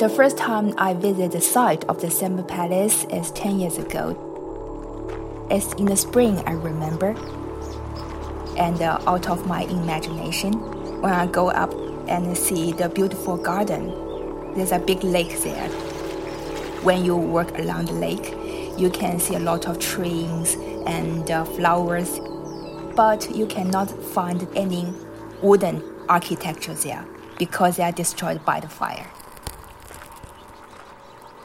The first time I visited the site of the Summer Palace is 10 years ago. It's in the spring, I remember. And out of my imagination, when I go up and see the beautiful garden, there's a big lake there. When you walk along the lake, you can see a lot of trees and flowers, but you cannot find any wooden architecture there because they are destroyed by the fire.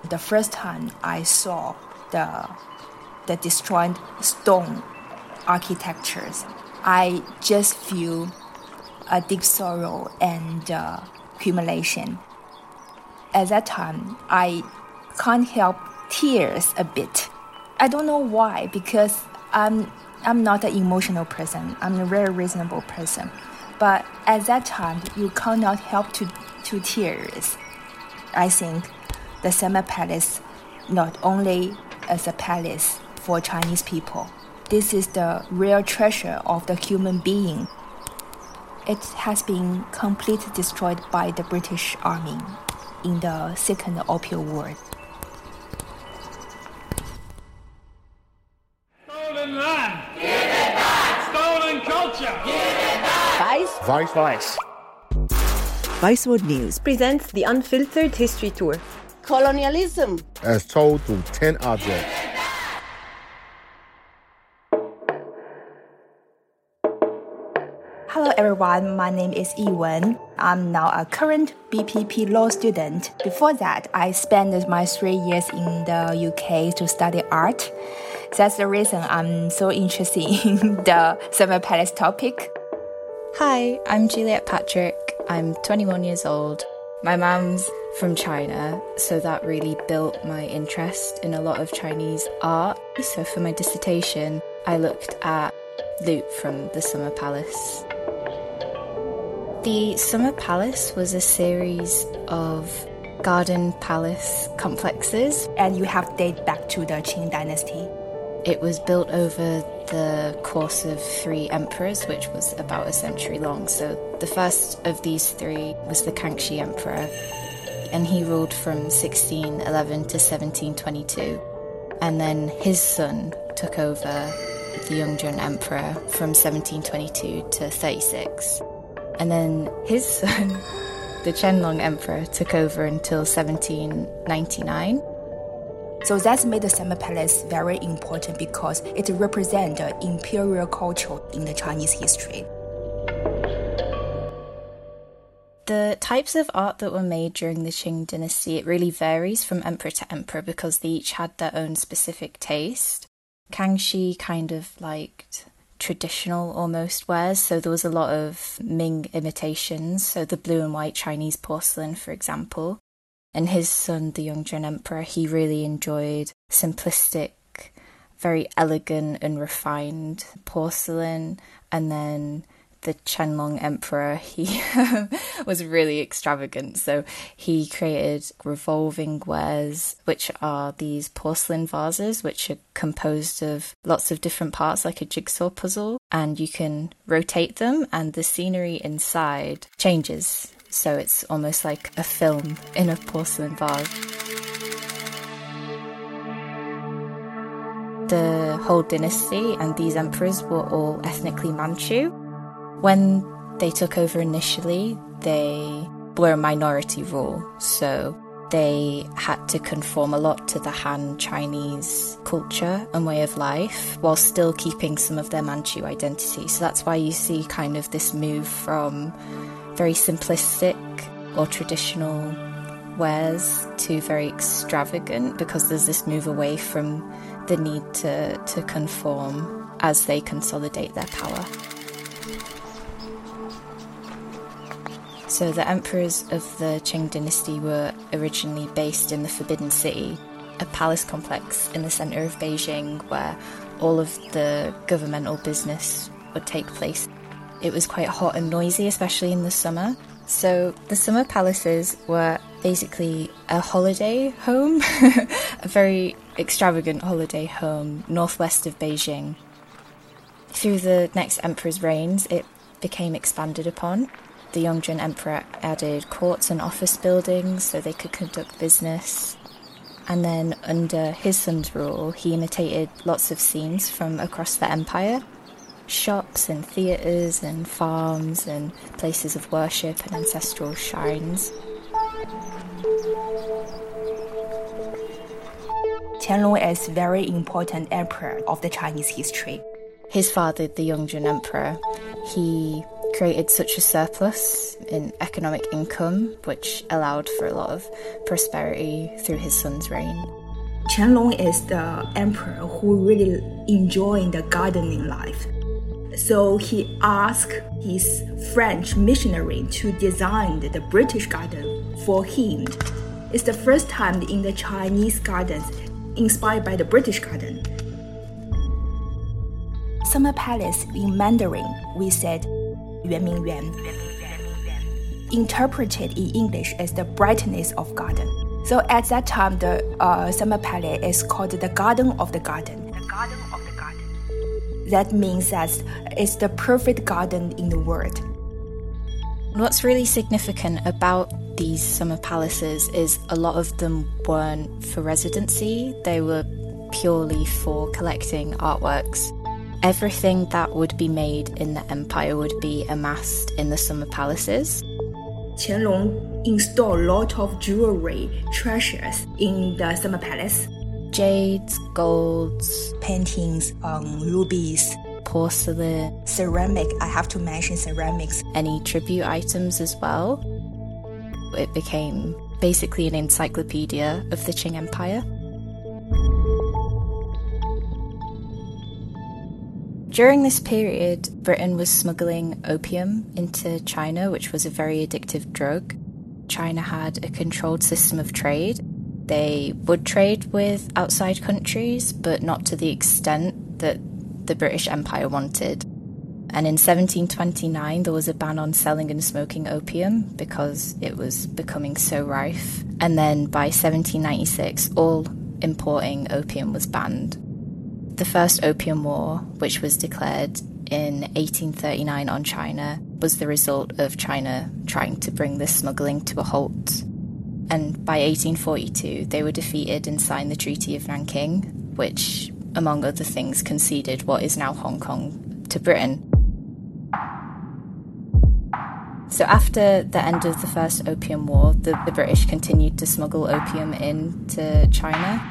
The first time I saw the destroyed stone architectures, I just feel a deep sorrow and humiliation. At that time, I can't help tears a bit. I don't know why, because I'm not an emotional person. I'm a very reasonable person. But at that time, you cannot help to tears. I think the Summer Palace not only as a palace for Chinese people. This is the real treasure of the human being. It has been completely destroyed by the British Army in the Second Opium War. Stolen land! Give it back! Stolen culture! Give it back! VICE? VICE. VICE. VICE World News presents the Unfiltered History Tour. Colonialism, as told through 10 objects. Hello everyone, my name is Yi Wen. I'm now a current BPP law student. Before that, I spent my 3 years in the UK to study art. That's the reason I'm so interested in the Summer Palace topic. Hi, I'm Juliet Patrick. I'm 21 years old. My mum's from China, so that really built my interest in a lot of Chinese art. So for my dissertation, I looked at loot from the Summer Palace. The Summer Palace was a series of garden palace complexes. And you have dated back to the Qing dynasty. It was built over the course of 3 emperors, which was about a century long. So the first of these 3 was the Kangxi Emperor, and he ruled from 1611 to 1722. And then his son took over the Yongzheng Emperor from 1722 to 36. And then his son, the Qianlong Emperor, took over until 1799. So that's made the Summer Palace very important because it represents the imperial culture in the Chinese history. The types of art that were made during the Qing dynasty, it really varies from emperor to emperor because they each had their own specific taste. Kangxi kind of liked traditional almost wares, so there was a lot of Ming imitations, so the blue and white Chinese porcelain, for example. And his son, the Yongzheng Emperor, he really enjoyed simplistic, very elegant and refined porcelain. And then the Qianlong Emperor, he was really extravagant. So he created revolving wares, which are these porcelain vases, which are composed of lots of different parts, like a jigsaw puzzle. And you can rotate them and the scenery inside changes. So it's almost like a film in a porcelain vase. The whole dynasty and these emperors were all ethnically Manchu. When they took over initially, they were a minority rule, so they had to conform a lot to the Han Chinese culture and way of life while still keeping some of their Manchu identity. So that's why you see kind of this move from very simplistic or traditional wares to very extravagant, because there's this move away from the need to conform as they consolidate their power. So the emperors of the Qing dynasty were originally based in the Forbidden City, a palace complex in the centre of Beijing where all of the governmental business would take place. It was quite hot and noisy, especially in the summer. So the Summer Palaces were basically a holiday home, a very extravagant holiday home, northwest of Beijing. Through the next emperor's reigns, it became expanded upon. The Yongzheng Emperor added courts and office buildings so they could conduct business. And then under his son's rule, he imitated lots of scenes from across the empire. Shops and theatres and farms and places of worship and ancestral shrines. Qianlong is a very important emperor of the Chinese history. His father, the Yongzheng Emperor, he created such a surplus in economic income, which allowed for a lot of prosperity through his son's reign. Qianlong is the emperor who really enjoyed the gardening life. So he asked his French missionary to design the British garden for him. It's the first time in the Chinese gardens inspired by the British garden. Summer Palace in Mandarin, we said Yuanmingyuan, interpreted in English as the brightness of garden. So at that time, the Summer Palace is called the Garden of the Garden. The Garden of the Garden. That means that it's the perfect garden in the world. What's really significant about these summer palaces is a lot of them weren't for residency. They were purely for collecting artworks. Everything that would be made in the empire would be amassed in the summer palaces. Qianlong installed a lot of jewelry treasures in the summer palace. Jades, golds, paintings, rubies, porcelain, ceramic, I have to mention ceramics. Any tribute items as well. It became basically an encyclopedia of the Qing Empire. During this period, Britain was smuggling opium into China, which was a very addictive drug. China had a controlled system of trade. They would trade with outside countries, but not to the extent that the British Empire wanted. And in 1729, there was a ban on selling and smoking opium because it was becoming so rife. And then by 1796, all importing opium was banned. The First Opium War, which was declared in 1839 on China, was the result of China trying to bring this smuggling to a halt. And by 1842, they were defeated and signed the Treaty of Nanking, which, among other things, conceded what is now Hong Kong to Britain. So after the end of the First Opium War, the British continued to smuggle opium into China.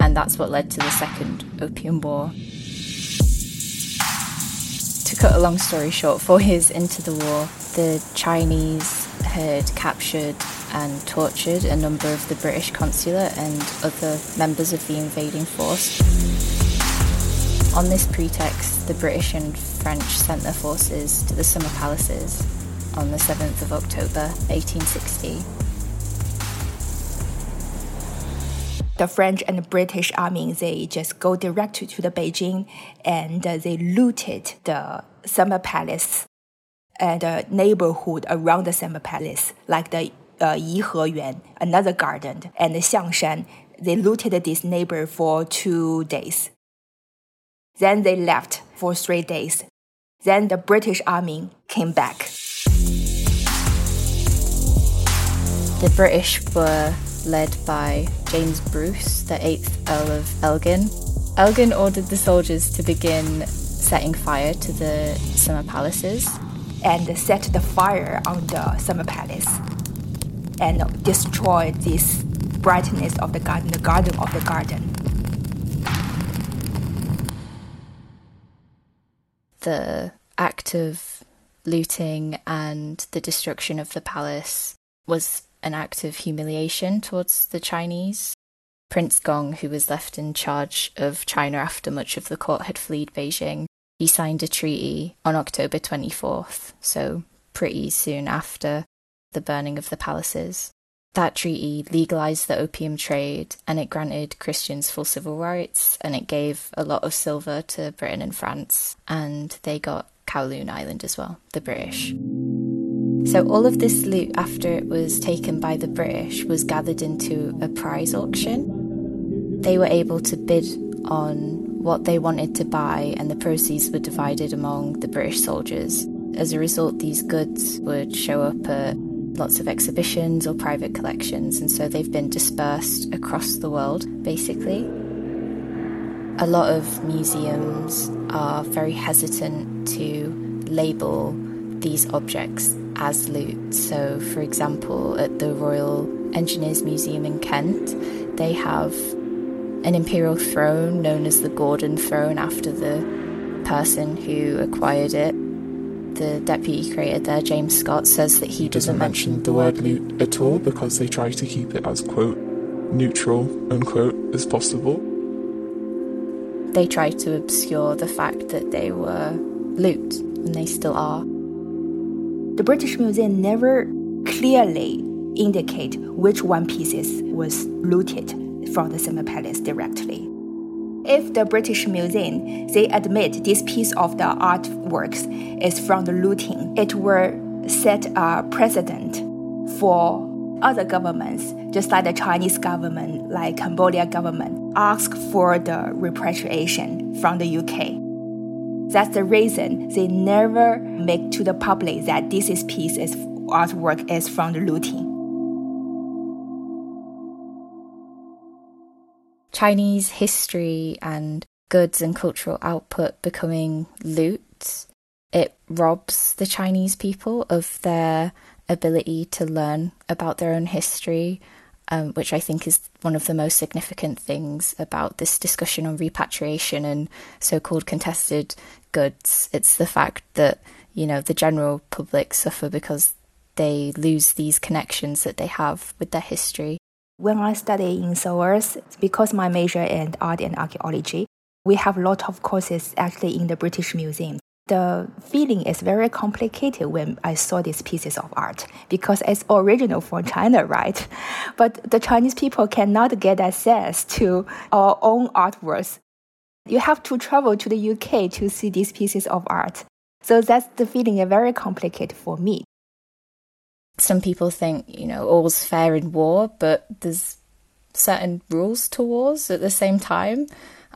And that's what led to the Second Opium War. To cut a long story short, 4 years into the war, the Chinese had captured and tortured a number of the British consulate and other members of the invading force. On this pretext, the British and French sent their forces to the Summer Palaces on the 7th of October, 1860. The French and the British army, they just go direct to the Beijing and they looted the Summer Palace and the neighborhood around the Summer Palace, like the Yihe Yuan, another garden, and the Xiangshan. They looted this neighbor for 2 days. Then they left for 3 days. Then the British army came back. The British were led by James Bruce, the 8th Earl of Elgin. Elgin ordered the soldiers to begin setting fire to the summer palaces. And set the fire on the summer palace and destroyed this brightness of the garden of the garden. The act of looting and the destruction of the palace was an act of humiliation towards the Chinese. Prince Gong, who was left in charge of China after much of the court had fled Beijing, he signed a treaty on October 24th, so pretty soon after the burning of the palaces. That treaty legalized the opium trade, and it granted Christians full civil rights, and it gave a lot of silver to Britain and France, and they got Kowloon Island as well, the British. So all of this loot, after it was taken by the British, was gathered into a prize auction. They were able to bid on what they wanted to buy, and the proceeds were divided among the British soldiers. As a result, these goods would show up at lots of exhibitions or private collections, and so they've been dispersed across the world, basically. A lot of museums are very hesitant to label these objects as loot. So, for example, at the Royal Engineers Museum in Kent, they have an imperial throne known as the Gordon Throne after the person who acquired it. The deputy curator there, James Scott, says that he doesn't mention the word loot at all because they try to keep it as, quote, neutral, unquote, as possible. They try to obscure the fact that they were loot, and they still are. The British Museum never clearly indicate which one piece was looted from the Summer Palace directly. If the British Museum, they admit this piece of the artworks is from the looting, it will set a precedent for other governments, just like the Chinese government, like Cambodia government, ask for the repatriation from the UK. That's the reason they never make to the public that this piece is artwork is from the looting. Chinese history and goods and cultural output becoming loot, it robs the Chinese people of their ability to learn about their own history, which I think is one of the most significant things about this discussion on repatriation and so-called contested goods. It's the fact that, you know, the general public suffer because they lose these connections that they have with their history. When I study in SOAS, because my major in art and archaeology, we have a lot of courses actually in the British Museum. The feeling is very complicated when I saw these pieces of art because it's original from China, right? But the Chinese people cannot get access to our own artworks. You have to travel to the UK to see these pieces of art. So that's the feeling very complicated for me. Some people think, you know, all's fair in war, but there's certain rules to wars at the same time.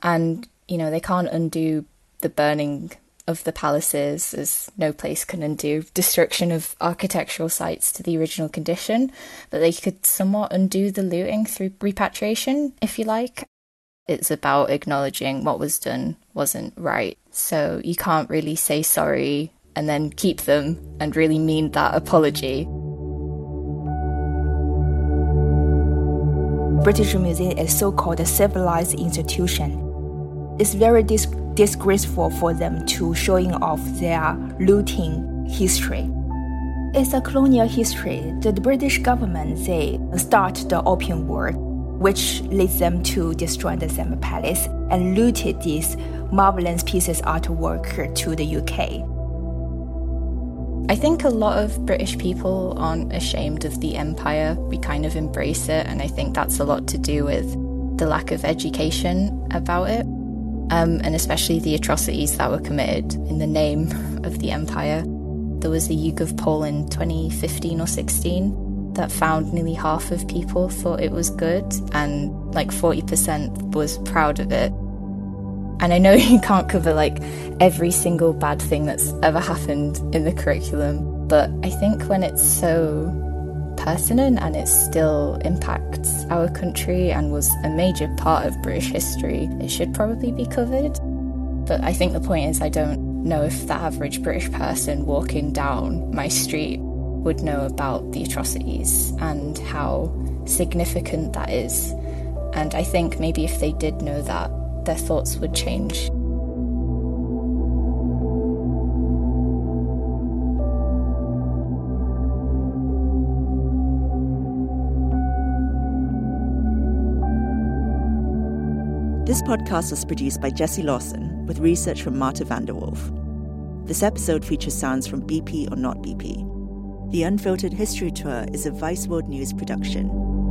And, you know, they can't undo the burning of the palaces, as no place can undo destruction of architectural sites to the original condition. But they could somewhat undo the looting through repatriation, if you like. It's about acknowledging what was done wasn't right. So you can't really say sorry and then keep them and really mean that apology. British Museum is so-called a civilized institution. It's very disgraceful for them to showing off their looting history. It's a colonial history. The British government, they start the Opium War, which leads them to destroy the Summer Palace and looted these marvelous pieces of artwork to the UK. I think a lot of British people aren't ashamed of the empire. We kind of embrace it, and I think that's a lot to do with the lack of education about it, and especially the atrocities that were committed in the name of the empire. There was a YouGov poll in 2015 or 16 that found nearly half of people thought it was good, and like 40% was proud of it. And I know you can't cover, like, every single bad thing that's ever happened in the curriculum, but I think when it's so pertinent and it still impacts our country and was a major part of British history, it should probably be covered. But I think the point is I don't know if the average British person walking down my street would know about the atrocities and how significant that is. And I think maybe if they did know that, their thoughts would change. This podcast was produced by Jesse Lawson with research from Marthe Van Der Wolf. This episode features sounds from BP or Not BP. The Unfiltered History Tour is a VICE World News production.